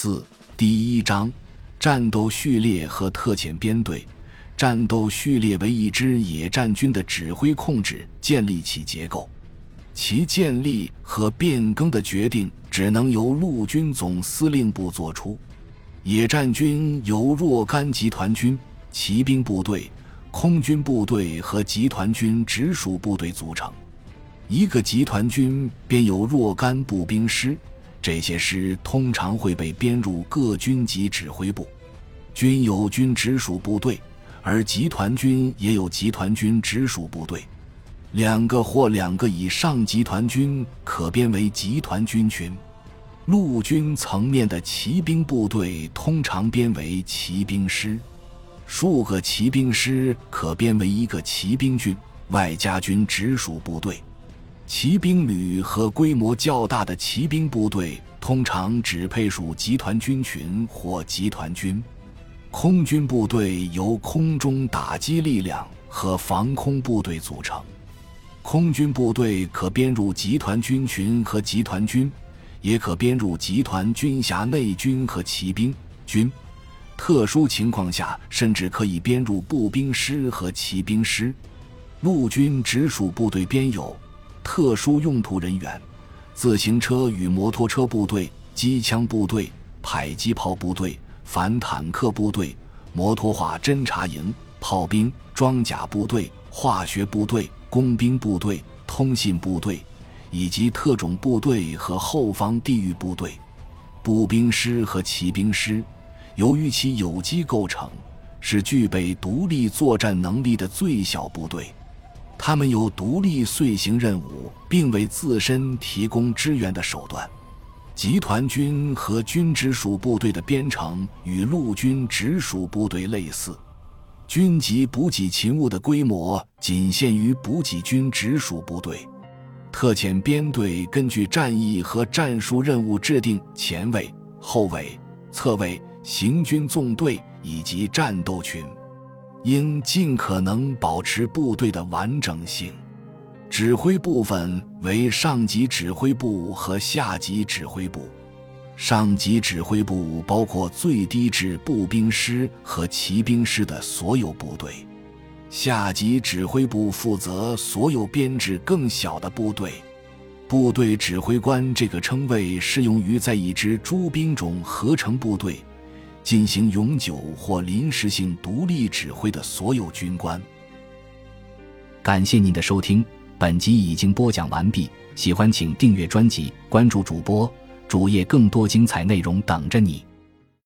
4第一章，战斗序列和特遣编队。战斗序列为一支野战军的指挥控制建立起结构，其建立和变更的决定只能由陆军总司令部作出。野战军由若干集团军、骑兵部队、空军部队和集团军直属部队组成，一个集团军编有若干步兵师，这些师通常会被编入各军级指挥部，均有军直属部队，而集团军也有集团军直属部队。2个或2个以上集团军可编为集团军群。陆军层面的骑兵部队通常编为骑兵师，数个骑兵师可编为一个骑兵军，外加军直属部队。骑兵旅和规模较大的骑兵部队通常只配属集团军群或集团军。空军部队由空中打击力量和防空部队组成，空军部队可编入集团军群和集团军，也可编入集团军辖内军和骑兵军，特殊情况下甚至可以编入步兵师和骑兵师。陆军直属部队编有特殊用途人员、自行车与摩托车部队、机枪部队、迫击炮部队、反坦克部队、摩托化侦察营、炮兵、装甲部队、化学部队、工兵部队、通信部队，以及特种部队和后方地域部队。步兵师和骑兵师由于其有机构成，是具备独立作战能力的最小部队，他们有独立遂行任务并为自身提供支援的手段。集团军和军直属部队的编成与陆军直属部队类似，军级补给勤务的规模仅限于补给军直属部队。特遣编队根据战役和战术任务制定前卫、后卫、侧卫、行军纵队以及战斗群，应尽可能保持部队的完整性。指挥部分为上级指挥部和下级指挥部。上级指挥部包括最低至步兵师和骑兵师的所有部队。下级指挥部负责所有编制更小的部队。部队指挥官这个称谓适用于在一支诸兵种合成部队进行永久或临时性独立指挥的所有军官。感谢您的收听。本集已经播讲完毕，喜欢请订阅专辑，关注主播，主页更多精彩内容等着你。